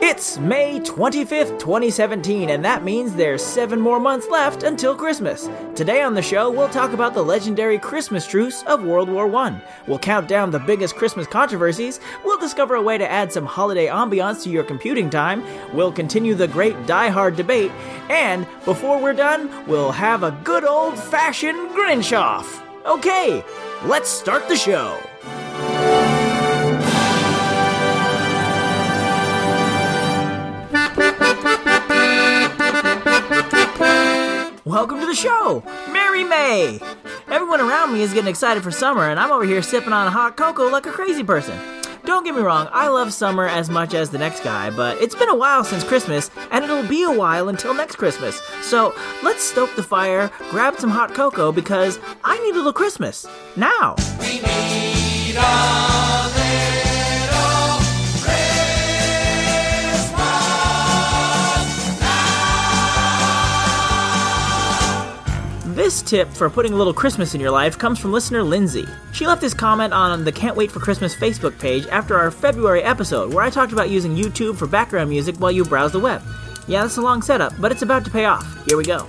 It's May 25th, 2017, and that means there's 7 more months left until Christmas. Today on the show, we'll talk about the legendary Christmas truce of World War I. We'll count down the biggest Christmas controversies. We'll discover a way to add some holiday ambiance to your computing time. We'll continue the great die-hard debate. And before we're done, we'll have a good old-fashioned Grinch-off. Okay, let's start the show. Welcome to the show! Merry May! Everyone around me is getting excited for summer, and I'm over here sipping on hot cocoa like a crazy person. Don't get me wrong, I love summer as much as the next guy, but it's been a while since Christmas, and it'll be a while until next Christmas. So let's stoke the fire, grab some hot cocoa, because I need a little Christmas. Now! We need a little This tip for putting a little Christmas in your life comes from listener Lindsay. She left this comment on the Can't Wait for Christmas Facebook page after our February episode, where I talked about using YouTube for background music while you browse the web. Yeah, that's a long setup, but it's about to pay off. Here we go.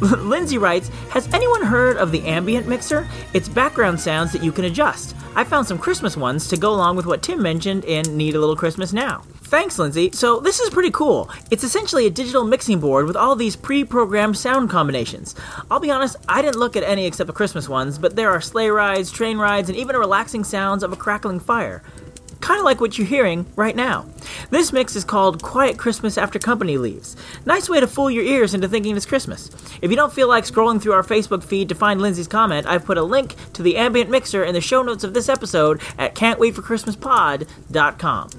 Lindsay writes, "Has anyone heard of the Ambient Mixer? It's background sounds that you can adjust. I found some Christmas ones to go along with what Tim mentioned in Need a Little Christmas Now." Thanks, Lindsay. So this is pretty cool. It's essentially a digital mixing board with all these pre-programmed sound combinations. I'll be honest, I didn't look at any except the Christmas ones, but there are sleigh rides, train rides, and even relaxing sounds of a crackling fire. Kind of like what you're hearing right now. This mix is called Quiet Christmas After Company Leaves. Nice way to fool your ears into thinking it's Christmas. If you don't feel like scrolling through our Facebook feed to find Lindsay's comment, I've put a link to the Ambient Mixer in the show notes of this episode at can'twaitforchristmaspod.com.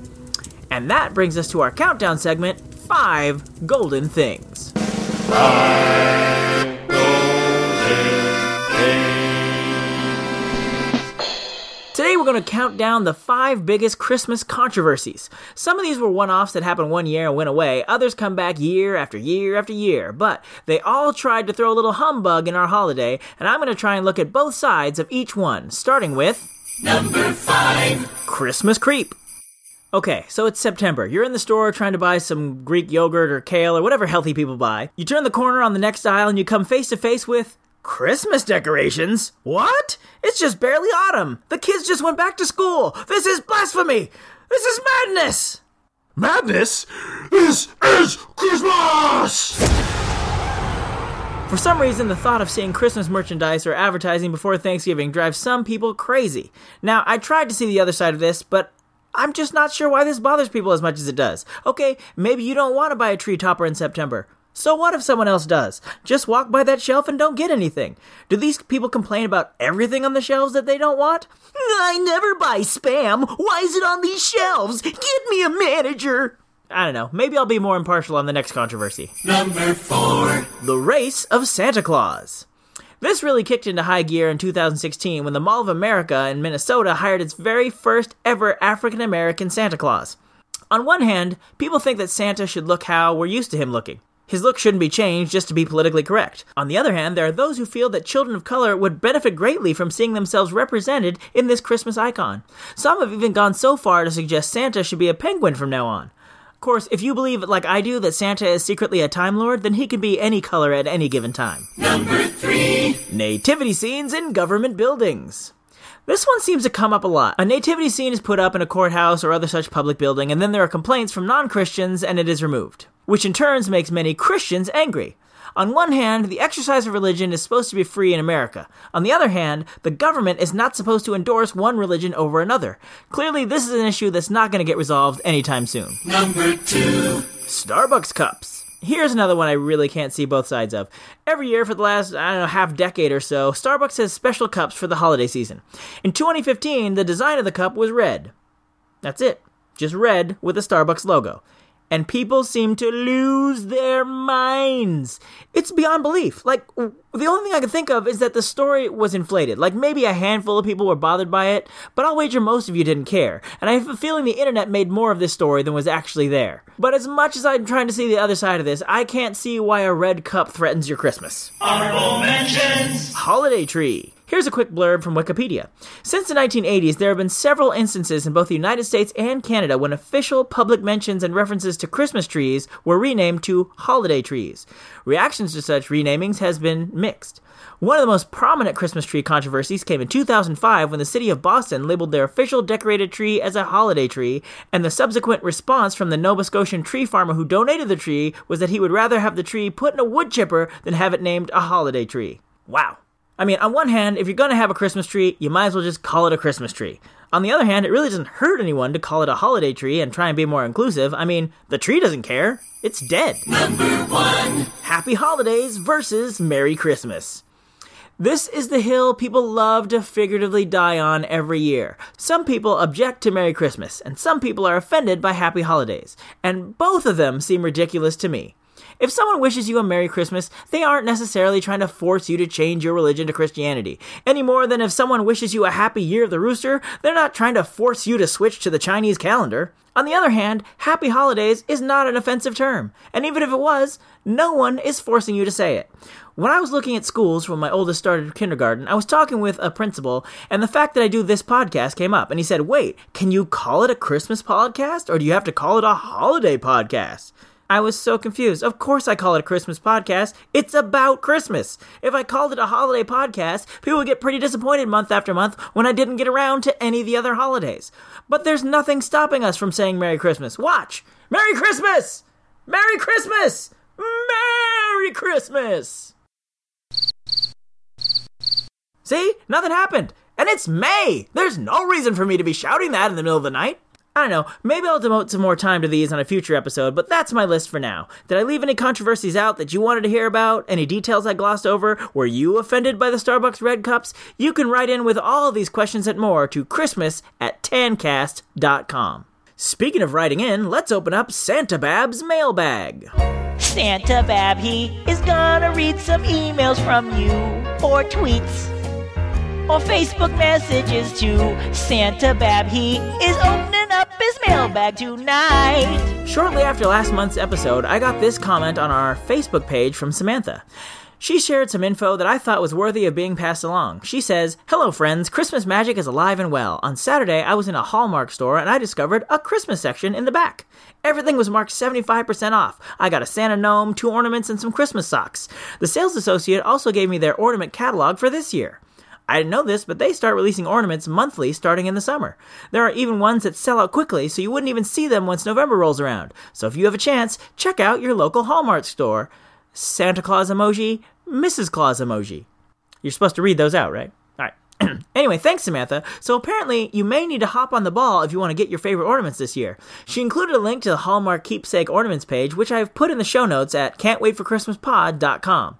And that brings us to our countdown segment, 5 Golden Things. 5 Golden Things. Today we're going to count down the 5 biggest Christmas controversies. Some of these were one-offs that happened one year and went away. Others come back year after year after year. But they all tried to throw a little humbug in our holiday, and I'm going to try and look at both sides of each one, starting with... Number 5. Christmas Creep. Okay, so it's September. You're in the store trying to buy some Greek yogurt or kale or whatever healthy people buy. You turn the corner on the next aisle and you come face to face with Christmas decorations? What? It's just barely autumn. The kids just went back to school. This is blasphemy. This is madness. Madness? This is Christmas! For some reason, the thought of seeing Christmas merchandise or advertising before Thanksgiving drives some people crazy. Now, I tried to see the other side of this, but I'm just not sure why this bothers people as much as it does. Okay, maybe you don't want to buy a tree topper in September. So what if someone else does? Just walk by that shelf and don't get anything. Do these people complain about everything on the shelves that they don't want? I never buy Spam. Why is it on these shelves? Get me a manager. I don't know. Maybe I'll be more impartial on the next controversy. Number 4. The Race of Santa Claus. This really kicked into high gear in 2016 when the Mall of America in Minnesota hired its very first ever African-American Santa Claus. On one hand, people think that Santa should look how we're used to him looking. His look shouldn't be changed just to be politically correct. On the other hand, there are those who feel that children of color would benefit greatly from seeing themselves represented in this Christmas icon. Some have even gone so far to suggest Santa should be a penguin from now on. Of course, if you believe, like I do, that Santa is secretly a Time Lord, then he can be any color at any given time. Number 3. Nativity scenes in government buildings. This one seems to come up a lot. A nativity scene is put up in a courthouse or other such public building, and then there are complaints from non-Christians, and it is removed. Which in turn makes many Christians angry. On one hand, the exercise of religion is supposed to be free in America. On the other hand, the government is not supposed to endorse one religion over another. Clearly, this is an issue that's not going to get resolved anytime soon. Number 2. Starbucks cups. Here's another one I really can't see both sides of. Every year for the last, half decade or so, Starbucks has special cups for the holiday season. In 2015, the design of the cup was red. That's it. Just red with a Starbucks logo. and people seem to lose their minds. It's beyond belief. Like, the only thing I can think of is that the story was inflated. Like, maybe a handful of people were bothered by it, but I'll wager most of you didn't care. And I have a feeling the internet made more of this story than was actually there. But as much as I'm trying to see the other side of this, I can't see why a red cup threatens your Christmas. Honorable mentions! Holiday tree. Here's a quick blurb from Wikipedia. Since the 1980s, there have been several instances in both the United States and Canada when official public mentions and references to Christmas trees were renamed to holiday trees. Reactions to such renamings has been mixed. One of the most prominent Christmas tree controversies came in 2005 when the city of Boston labeled their official decorated tree as a holiday tree, and the subsequent response from the Nova Scotian tree farmer who donated the tree was that he would rather have the tree put in a wood chipper than have it named a holiday tree. Wow. I mean, on one hand, if you're going to have a Christmas tree, you might as well just call it a Christmas tree. On the other hand, it really doesn't hurt anyone to call it a holiday tree and try and be more inclusive. I mean, the tree doesn't care. It's dead. Number 1. Happy Holidays versus Merry Christmas. This is the hill people love to figuratively die on every year. Some people object to Merry Christmas, and some people are offended by Happy Holidays. And both of them seem ridiculous to me. If someone wishes you a Merry Christmas, they aren't necessarily trying to force you to change your religion to Christianity, any more than if someone wishes you a Happy Year of the Rooster, they're not trying to force you to switch to the Chinese calendar. On the other hand, Happy Holidays is not an offensive term, and even if it was, no one is forcing you to say it. When I was looking at schools when my oldest started kindergarten, I was talking with a principal, and the fact that I do this podcast came up, and he said, "Wait, can you call it a Christmas podcast, or do you have to call it a holiday podcast?" I was so confused. Of course I call it a Christmas podcast. It's about Christmas. If I called it a holiday podcast, people would get pretty disappointed month after month when I didn't get around to any of the other holidays. But there's nothing stopping us from saying Merry Christmas. Watch! Merry Christmas! Merry Christmas! Merry Christmas! See? Nothing happened. And it's May! There's no reason for me to be shouting that in the middle of the night. I don't know, maybe I'll devote some more time to these on a future episode, but that's my list for now. Did I leave any controversies out that you wanted to hear about? Any details I glossed over? Were you offended by the Starbucks red cups? You can write in with all of these questions and more to christmas@tancast.com. Speaking of writing in, let's open up Santa Bab's mailbag. Santa Bab, he is gonna read some emails from you, or tweets, or Facebook messages to Santa Bab, he is opening up his mailbag tonight. Shortly after last month's episode, I got this comment on our Facebook page from Samantha. She shared some info that I thought was worthy of being passed along. She says, "Hello friends, Christmas magic is alive and well. On Saturday, I was in a Hallmark store and I discovered a Christmas section in the back. Everything was marked 75% off. I got a Santa gnome, 2 ornaments, and some Christmas socks. The sales associate also gave me their ornament catalog for this year. I didn't know this, but they start releasing ornaments monthly starting in the summer. There are even ones that sell out quickly, so you wouldn't even see them once November rolls around. So if you have a chance, check out your local Hallmark store." Santa Claus emoji, Mrs. Claus emoji. You're supposed to read those out, right? All right. Anyway, thanks, Samantha. So apparently, you may need to hop on the ball if you want to get your favorite ornaments this year. She included a link to the Hallmark Keepsake Ornaments page, which I've put in the show notes at can'twaitforchristmaspod.com.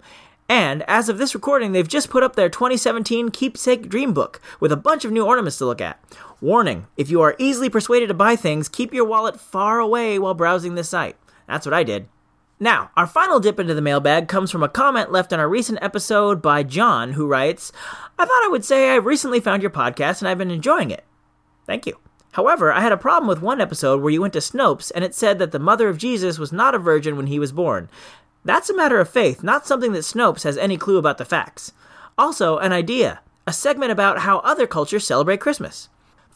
And, as of this recording, they've just put up their 2017 Keepsake Dream Book, with a bunch of new ornaments to look at. Warning, if you are easily persuaded to buy things, keep your wallet far away while browsing this site. That's what I did. Now, our final dip into the mailbag comes from a comment left on our recent episode by John, who writes, "I thought I would say I've recently found your podcast and I've been enjoying it. Thank you. However, I had a problem with one episode where you went to Snopes and it said that the mother of Jesus was not a virgin when he was born. That's a matter of faith, not something that Snopes has any clue about the facts. Also, an idea, a segment about how other cultures celebrate Christmas."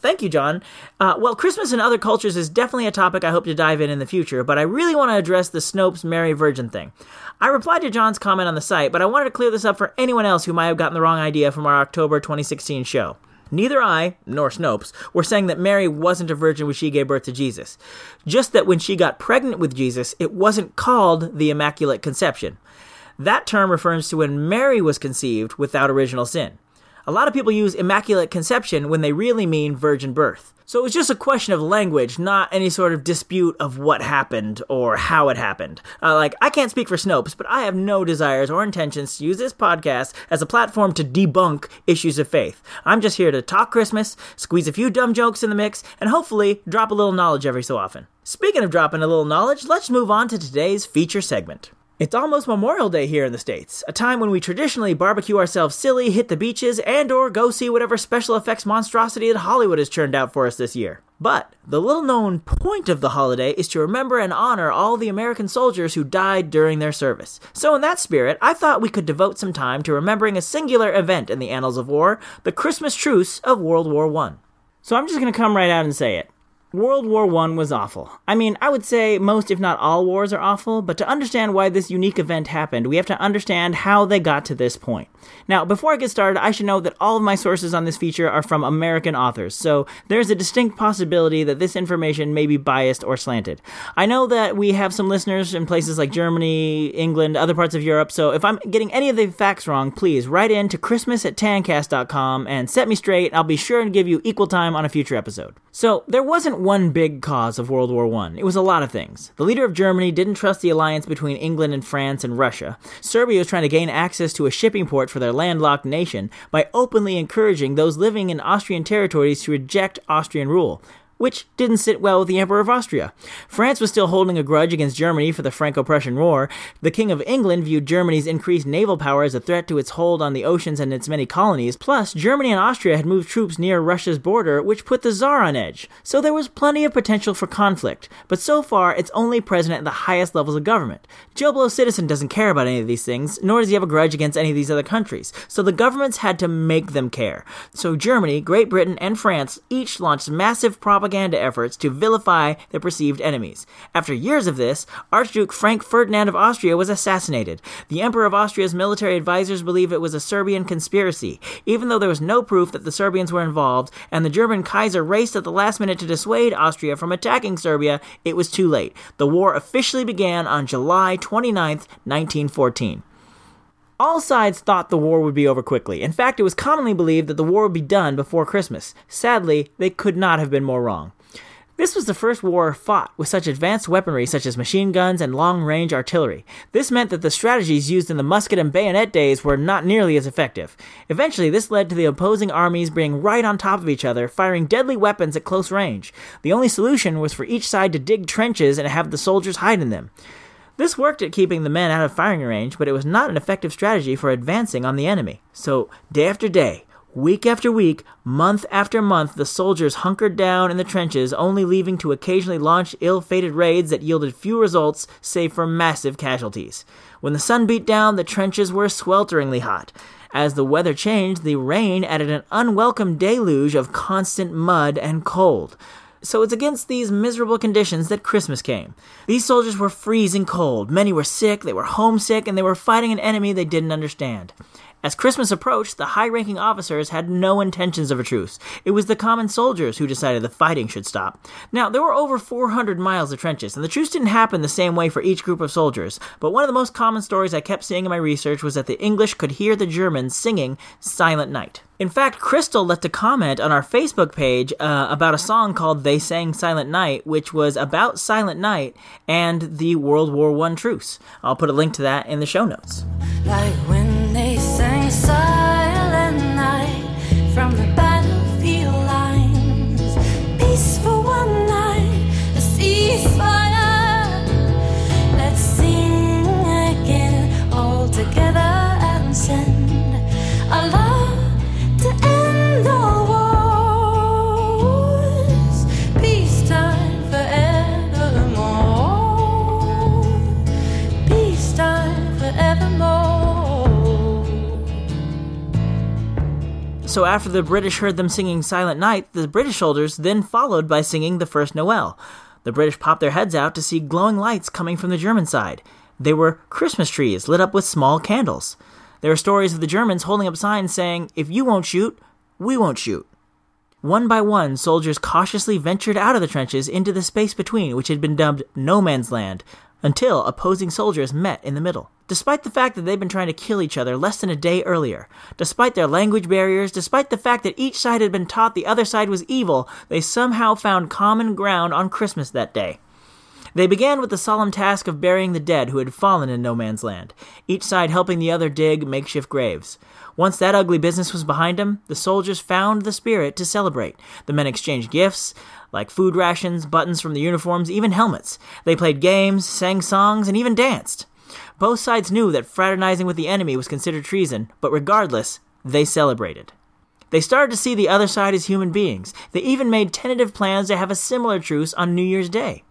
Thank you, John. Well, Christmas in other cultures is definitely a topic I hope to dive in the future, but I really want to address the Snopes Mary Virgin thing. I replied to John's comment on the site, but I wanted to clear this up for anyone else who might have gotten the wrong idea from our October 2016 show. Neither I, nor Snopes, were saying that Mary wasn't a virgin when she gave birth to Jesus. Just that when she got pregnant with Jesus, it wasn't called the Immaculate Conception. That term refers to when Mary was conceived without original sin. A lot of people use Immaculate Conception when they really mean virgin birth. So it was just a question of language, not any sort of dispute of what happened or how it happened. I can't speak for Snopes, but I have no desires or intentions to use this podcast as a platform to debunk issues of faith. I'm just here to talk Christmas, squeeze a few dumb jokes in the mix, and hopefully drop a little knowledge every so often. Speaking of dropping a little knowledge, let's move on to today's feature segment. It's almost Memorial Day here in the States, a time when we traditionally barbecue ourselves silly, hit the beaches, and or go see whatever special effects monstrosity that Hollywood has churned out for us this year. But the little-known point of the holiday is to remember and honor all the American soldiers who died during their service. So in that spirit, I thought we could devote some time to remembering a singular event in the annals of war, the Christmas truce of World War I. So I'm just going to come right out and say it. World War I was awful. I mean, I would say most if not all wars are awful, but to understand why this unique event happened, we have to understand how they got to this point. Now, before I get started, I should note that all of my sources on this feature are from American authors, so there's a distinct possibility that this information may be biased or slanted. I know that we have some listeners in places like Germany, England, other parts of Europe, so if I'm getting any of the facts wrong, please write in to christmas@tancast.com and set me straight. I'll be sure and give you equal time on a future episode. So, there wasn't one big cause of World War I. It was a lot of things. The leader of Germany didn't trust the alliance between England and France and Russia. Serbia was trying to gain access to a shipping port for their landlocked nation by openly encouraging those living in Austrian territories to reject Austrian rule, which didn't sit well with the Emperor of Austria. France was still holding a grudge against Germany for the Franco-Prussian War. The King of England viewed Germany's increased naval power as a threat to its hold on the oceans and its many colonies. Plus, Germany and Austria had moved troops near Russia's border, which put the Tsar on edge. So there was plenty of potential for conflict. But so far, it's only present at the highest levels of government. Joe Blow citizen doesn't care about any of these things, nor does he have a grudge against any of these other countries. So the governments had to make them care. So Germany, Great Britain, and France each launched massive propaganda efforts to vilify their perceived enemies. After years of this, Archduke Franz Ferdinand of Austria was assassinated. The Emperor of Austria's military advisors believe it was a Serbian conspiracy, even though there was no proof that the Serbians were involved, and the German Kaiser raced at the last minute to dissuade Austria from attacking Serbia. It was too late. The war officially began on July 29th, 1914. All sides thought the war would be over quickly. In fact, it was commonly believed that the war would be done before Christmas. Sadly, they could not have been more wrong. This was the first war fought with such advanced weaponry such as machine guns and long-range artillery. This meant that the strategies used in the musket and bayonet days were not nearly as effective. Eventually, this led to the opposing armies being right on top of each other, firing deadly weapons at close range. The only solution was for each side to dig trenches and have the soldiers hide in them. This worked at keeping the men out of firing range, but it was not an effective strategy for advancing on the enemy. So, day after day, week after week, month after month, the soldiers hunkered down in the trenches, only leaving to occasionally launch ill-fated raids that yielded few results, save for massive casualties. When the sun beat down, the trenches were swelteringly hot. As the weather changed, the rain added an unwelcome deluge of constant mud and cold. So it's against these miserable conditions that Christmas came. These soldiers were freezing cold, many were sick, they were homesick, and they were fighting an enemy they didn't understand. As Christmas approached, the high-ranking officers had no intentions of a truce. It was the common soldiers who decided the fighting should stop. Now, there were over 400 miles of trenches, and the truce didn't happen the same way for each group of soldiers, but one of the most common stories I kept seeing in my research was that the English could hear the Germans singing Silent Night. In fact, Crystal left a comment on our Facebook page about a song called They Sang Silent Night, which was about Silent Night and the World War I truce. I'll put a link to that in the show notes. Like when they sang Silent Night from the battlefield lines, peace for one night, a ceasefire. Let's sing again, all together and send a love to end all wars, peacetime forevermore, peacetime forevermore. So after the British heard them singing Silent Night, the British soldiers then followed by singing The First Noel. The British popped their heads out to see glowing lights coming from the German side. They were Christmas trees lit up with small candles. There are stories of the Germans holding up signs saying, "If you won't shoot, we won't shoot." One by one, soldiers cautiously ventured out of the trenches into the space between, which had been dubbed No Man's Land, until opposing soldiers met in the middle. Despite the fact that they've been trying to kill each other less than a day earlier, despite their language barriers, despite the fact that each side had been taught the other side was evil, they somehow found common ground on Christmas that day. They began with the solemn task of burying the dead who had fallen in No Man's Land, each side helping the other dig makeshift graves. Once that ugly business was behind them, the soldiers found the spirit to celebrate. The men exchanged gifts, like food rations, buttons from the uniforms, even helmets. They played games, sang songs, and even danced. Both sides knew that fraternizing with the enemy was considered treason, but regardless, they celebrated. They started to see the other side as human beings. They even made tentative plans to have a similar truce on New Year's Day.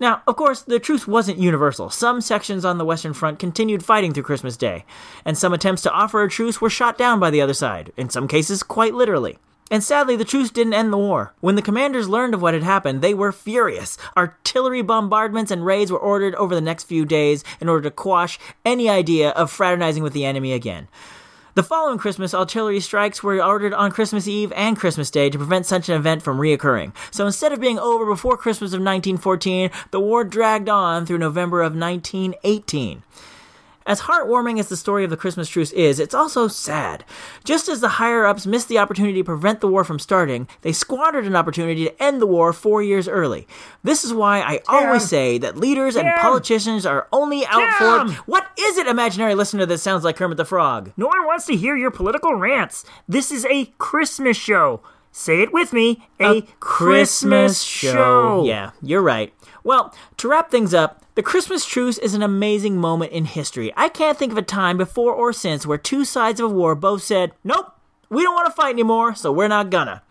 Now, of course, the truce wasn't universal. Some sections on the Western Front continued fighting through Christmas Day, and some attempts to offer a truce were shot down by the other side, in some cases quite literally. And sadly, the truce didn't end the war. When the commanders learned of what had happened, they were furious. Artillery bombardments and raids were ordered over the next few days in order to quash any idea of fraternizing with the enemy again. The following Christmas, artillery strikes were ordered on Christmas Eve and Christmas Day to prevent such an event from reoccurring. So instead of being over before Christmas of 1914, the war dragged on through November of 1918. As heartwarming as the story of the Christmas truce is, it's also sad. Just as the higher-ups missed the opportunity to prevent the war from starting, they squandered an opportunity to end the war 4 years early. This is why I always say that leaders and politicians are only out for... What is it, imaginary listener that sounds like Kermit the Frog? No one wants to hear your political rants. This is a Christmas show. Say it with me, a Christmas show. Yeah, you're right. Well, to wrap things up, the Christmas truce is an amazing moment in history. I can't think of a time before or since where two sides of a war both said, nope, we don't want to fight anymore, so we're not gonna.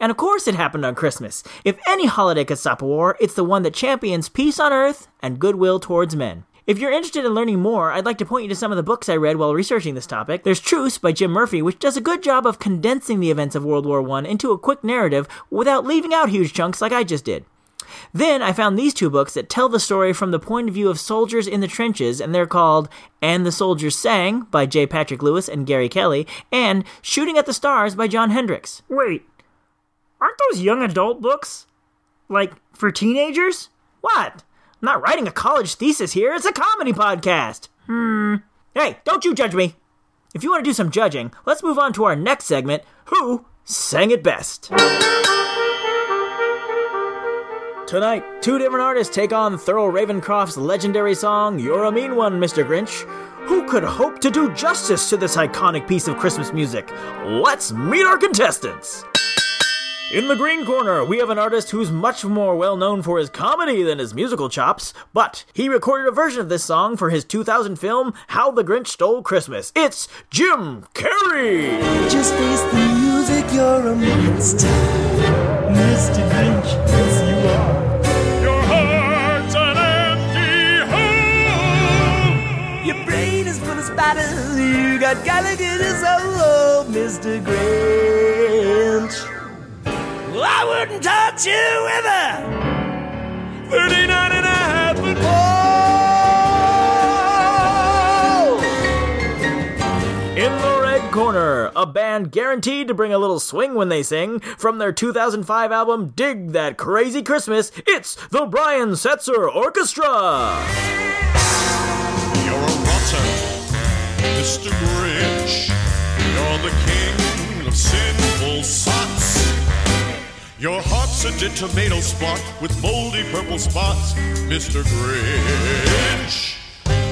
And of course it happened on Christmas. If any holiday could stop a war, it's the one that champions peace on earth and goodwill towards men. If you're interested in learning more, I'd like to point you to some of the books I read while researching this topic. There's Truce by Jim Murphy, which does a good job of condensing the events of World War I into a quick narrative without leaving out huge chunks like I just did. Then I found these two books that tell the story from the point of view of soldiers in the trenches, and they're called And the Soldiers Sang by J. Patrick Lewis and Gary Kelly, and Shooting at the Stars by John Hendricks. Wait, aren't those young adult books? Like, for teenagers? What? I'm not writing a college thesis here, it's a comedy podcast! Hey, don't you judge me! If you want to do some judging, let's move on to our next segment, Who Sang It Best? Tonight, two different artists take on Thurl Ravencroft's legendary song, You're a Mean One, Mr. Grinch. Who could hope to do justice to this iconic piece of Christmas music? Let's meet our contestants! In the green corner, we have an artist who's much more well-known for his comedy than his musical chops, but he recorded a version of this song for his 2000 film, How the Grinch Stole Christmas. It's Jim Carrey! Just face the music, you're a monster, Mr. Grinch, yes you are. You got Gallagher to solo, Mr. Grinch. Well, I wouldn't touch you with a 39.5-foot pole. In the red corner, a band guaranteed to bring a little swing when they sing. From their 2005 album, Dig That Crazy Christmas, it's the Brian Setzer Orchestra. Mr. Grinch, you're the king of sinful sots. Your heart's a dead tomato spot with moldy purple spots, Mr. Grinch.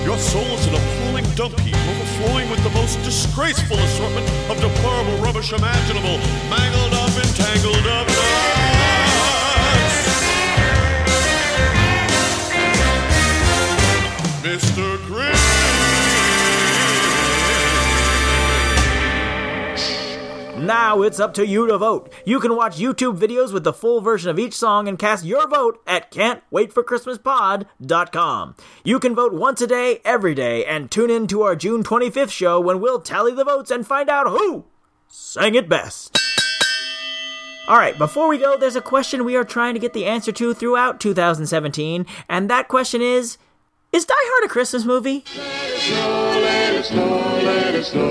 Your soul's an appalling dump heap overflowing with the most disgraceful assortment of deplorable rubbish imaginable, mangled up and tangled up. Mr. Grinch. Now it's up to you to vote. You can watch YouTube videos with the full version of each song and cast your vote at can'twaitforchristmaspod.com. You can vote once a day, every day, and tune in to our June 25th show when we'll tally the votes and find out who sang it best. Alright, before we go, there's a question we are trying to get the answer to throughout 2017, and that question is Die Hard a Christmas movie?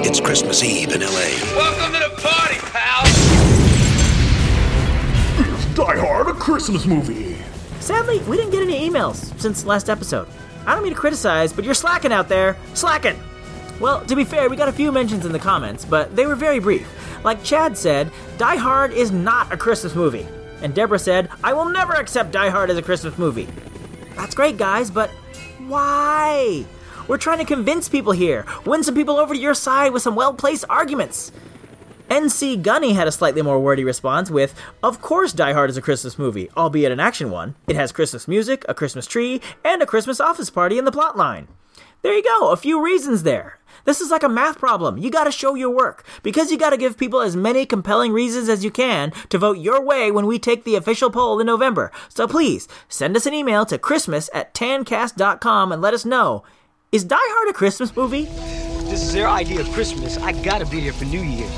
It's Christmas Eve in LA. Welcome to the party, pal! It's Die Hard a Christmas movie. Sadly, we didn't get any emails since last episode. I don't mean to criticize, but you're slacking out there. Slacking! Well, to be fair, we got a few mentions in the comments, but they were very brief. Like Chad said, Die Hard is not a Christmas movie. And Deborah said, I will never accept Die Hard as a Christmas movie. That's great, guys, but why? We're trying to convince people here. Win some people over to your side with some well-placed arguments. NC Gunny had a slightly more wordy response with, of course Die Hard is a Christmas movie, albeit an action one. It has Christmas music, a Christmas tree, and a Christmas office party in the plotline. There you go, a few reasons there. This is like a math problem. You gotta show your work, because you gotta give people as many compelling reasons as you can to vote your way when we take the official poll in November. So please, send us an email to christmas@tancast.com and let us know, is Die Hard a Christmas movie? This is their idea of Christmas. I gotta be here for New Year's.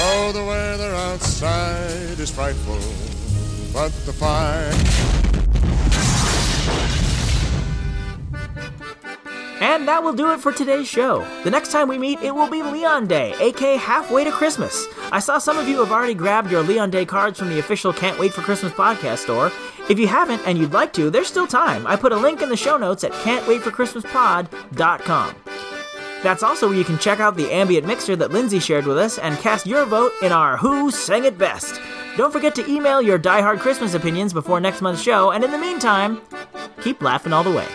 Oh, the weather outside is frightful, but the fire... And that will do it for today's show. The next time we meet, it will be Leon Day, aka halfway to Christmas. I saw some of you have already grabbed your Leon Day cards from the official Can't Wait for Christmas podcast store. If you haven't and you'd like to, there's still time. I put a link in the show notes at can'twaitforchristmaspod.com. That's also where you can check out the ambient mixer that Lindsay shared with us and cast your vote in our Who Sang It Best. Don't forget to email your Die Hard Christmas opinions before next month's show, and in the meantime, keep laughing all the way.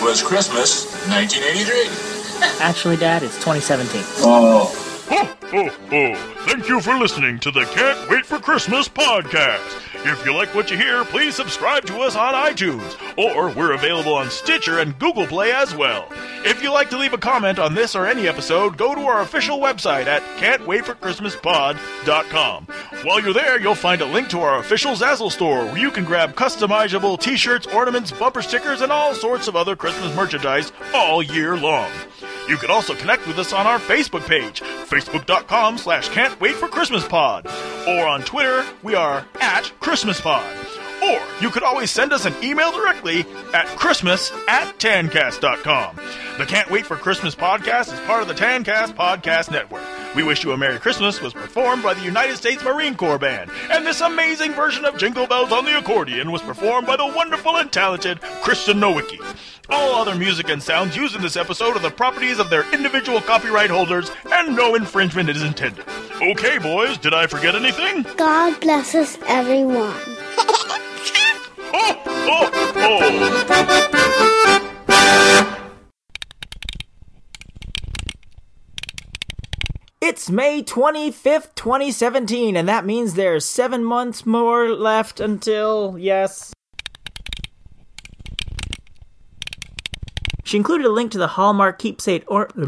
Was Christmas 1983. Actually, Dad, it's 2017. Oh. Ho, ho, ho. Thank you for listening to the Can't Wait for Christmas podcast. If you like what you hear, please subscribe to us on iTunes, or we're available on Stitcher and Google Play as well. If you like to leave a comment on this or any episode, go to our official website at can'twaitforchristmaspod.com. While you're there, you'll find a link to our official Zazzle store, where you can grab customizable t-shirts, ornaments, bumper stickers, and all sorts of other Christmas merchandise all year long. You can also connect with us on our Facebook page, facebook.com/can'twaitforchristmaspod, or on Twitter, we are at ChristmasPod. Or you could always send us an email directly at christmas@tancast.com. The Can't Wait for Christmas podcast is part of the Tancast Podcast Network. We Wish You a Merry Christmas was performed by the United States Marine Corps Band, and this amazing version of Jingle Bells on the Accordion was performed by the wonderful and talented Kristen Nowicki. All other music and sounds used in this episode are the properties of their individual copyright holders, and no infringement is intended. Okay, boys, did I forget anything? God bless us, everyone. Oh, oh, oh. It's May 25th, 2017, and that means there's 7 months more left until, yes. She included a link to the Hallmark Keepsake Ornaments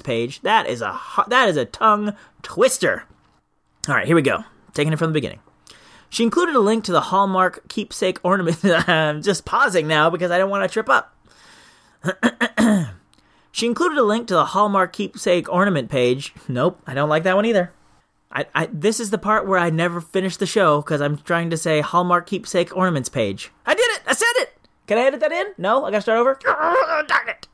page. That is a tongue twister. All right, here we go. Taking it from the beginning. She included a link to the Hallmark Keepsake Ornaments. I'm just pausing now because I don't want to trip up. She included a link to the Hallmark Keepsake Ornament page. Nope, I don't like that one either. This is the part where I never finish the show because I'm trying to say Hallmark Keepsake Ornaments page. I did it! I said it! Can I edit that in? No? I gotta start over? Darn it!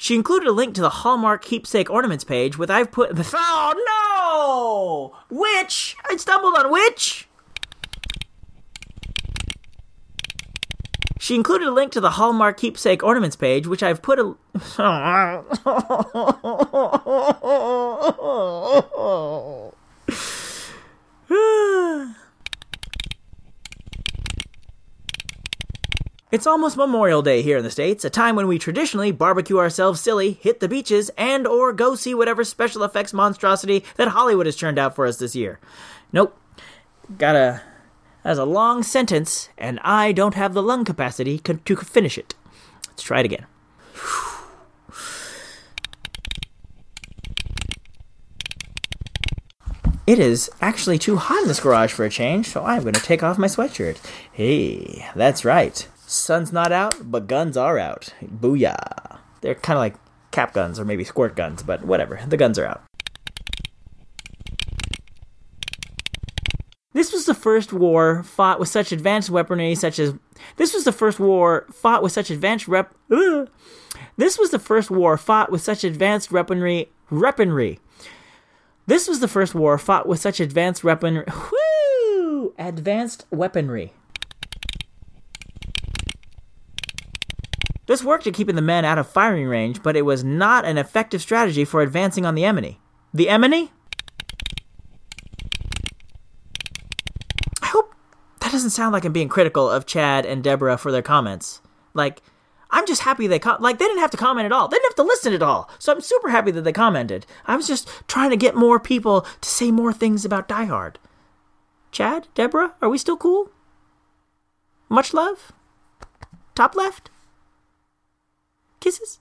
She included a link to the Hallmark Keepsake Ornaments page, which I've put... Oh, no! Which? I stumbled on which? She included a link to the Hallmark Keepsake Ornaments page, which I've put a... It's almost Memorial Day here in the States, a time when we traditionally barbecue ourselves silly, hit the beaches, and or go see whatever special effects monstrosity that Hollywood has churned out for us this year. Nope. That was a long sentence, and I don't have the lung capacity to finish it. Let's try it again. It is actually too hot in this garage for a change, so I'm going to take off my sweatshirt. Hey, that's right. Sun's not out, but guns are out. Booyah. They're kind of like cap guns or maybe squirt guns, but whatever. The guns are out. This was the first war fought with such advanced weaponry. This was the first war fought with such advanced weaponry. Woo! Advanced weaponry. This worked at keeping the men out of firing range, but it was not an effective strategy for advancing on the enemy. The enemy? I hope that doesn't sound like I'm being critical of Chad and Deborah for their comments. Like, I'm just happy they didn't have to comment at all. They didn't have to listen at all. So I'm super happy that they commented. I was just trying to get more people to say more things about Die Hard. Chad, Deborah, are we still cool? Much love? Top left? Kisses?